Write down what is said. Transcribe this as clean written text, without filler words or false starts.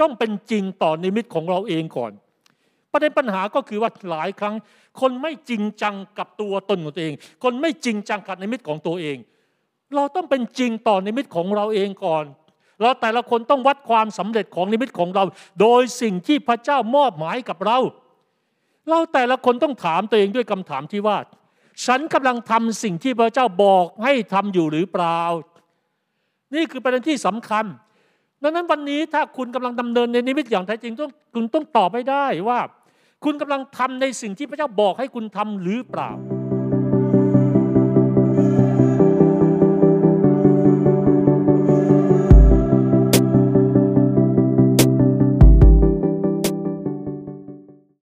ต้องเป็นจริงต่อนิมิตของเราเองก่อนประเด็นปัญหาก็คือว่าหลายครั้งคนไม่จริงจังกับตัวตนของตัวเองคนไม่จริงจังกับนิมิตของตัวเองเราต้องเป็นจริงต่อนิมิตของเราเองก่อนเราแต่ละคนต้องวัดความสำเร็จของนิมิตของเราโดยสิ่งที่พระเจ้ามอบหมายกับเราเราแต่ละคนต้องถามตัวเองด้วยคำถามที่ว่าฉันกำลังทำสิ่งที่พระเจ้าบอกให้ทำอยู่หรือเปล่านี่คือประเด็นที่สำคัญดังนั้นวันนี้ถ้าคุณกำลังดำเนินในนิมิตอย่างแท้จริงคุณต้องตอบให้ได้ว่าคุณกำลังทำในสิ่งที่พระเจ้าบอกให้คุณทำหรือเปล่า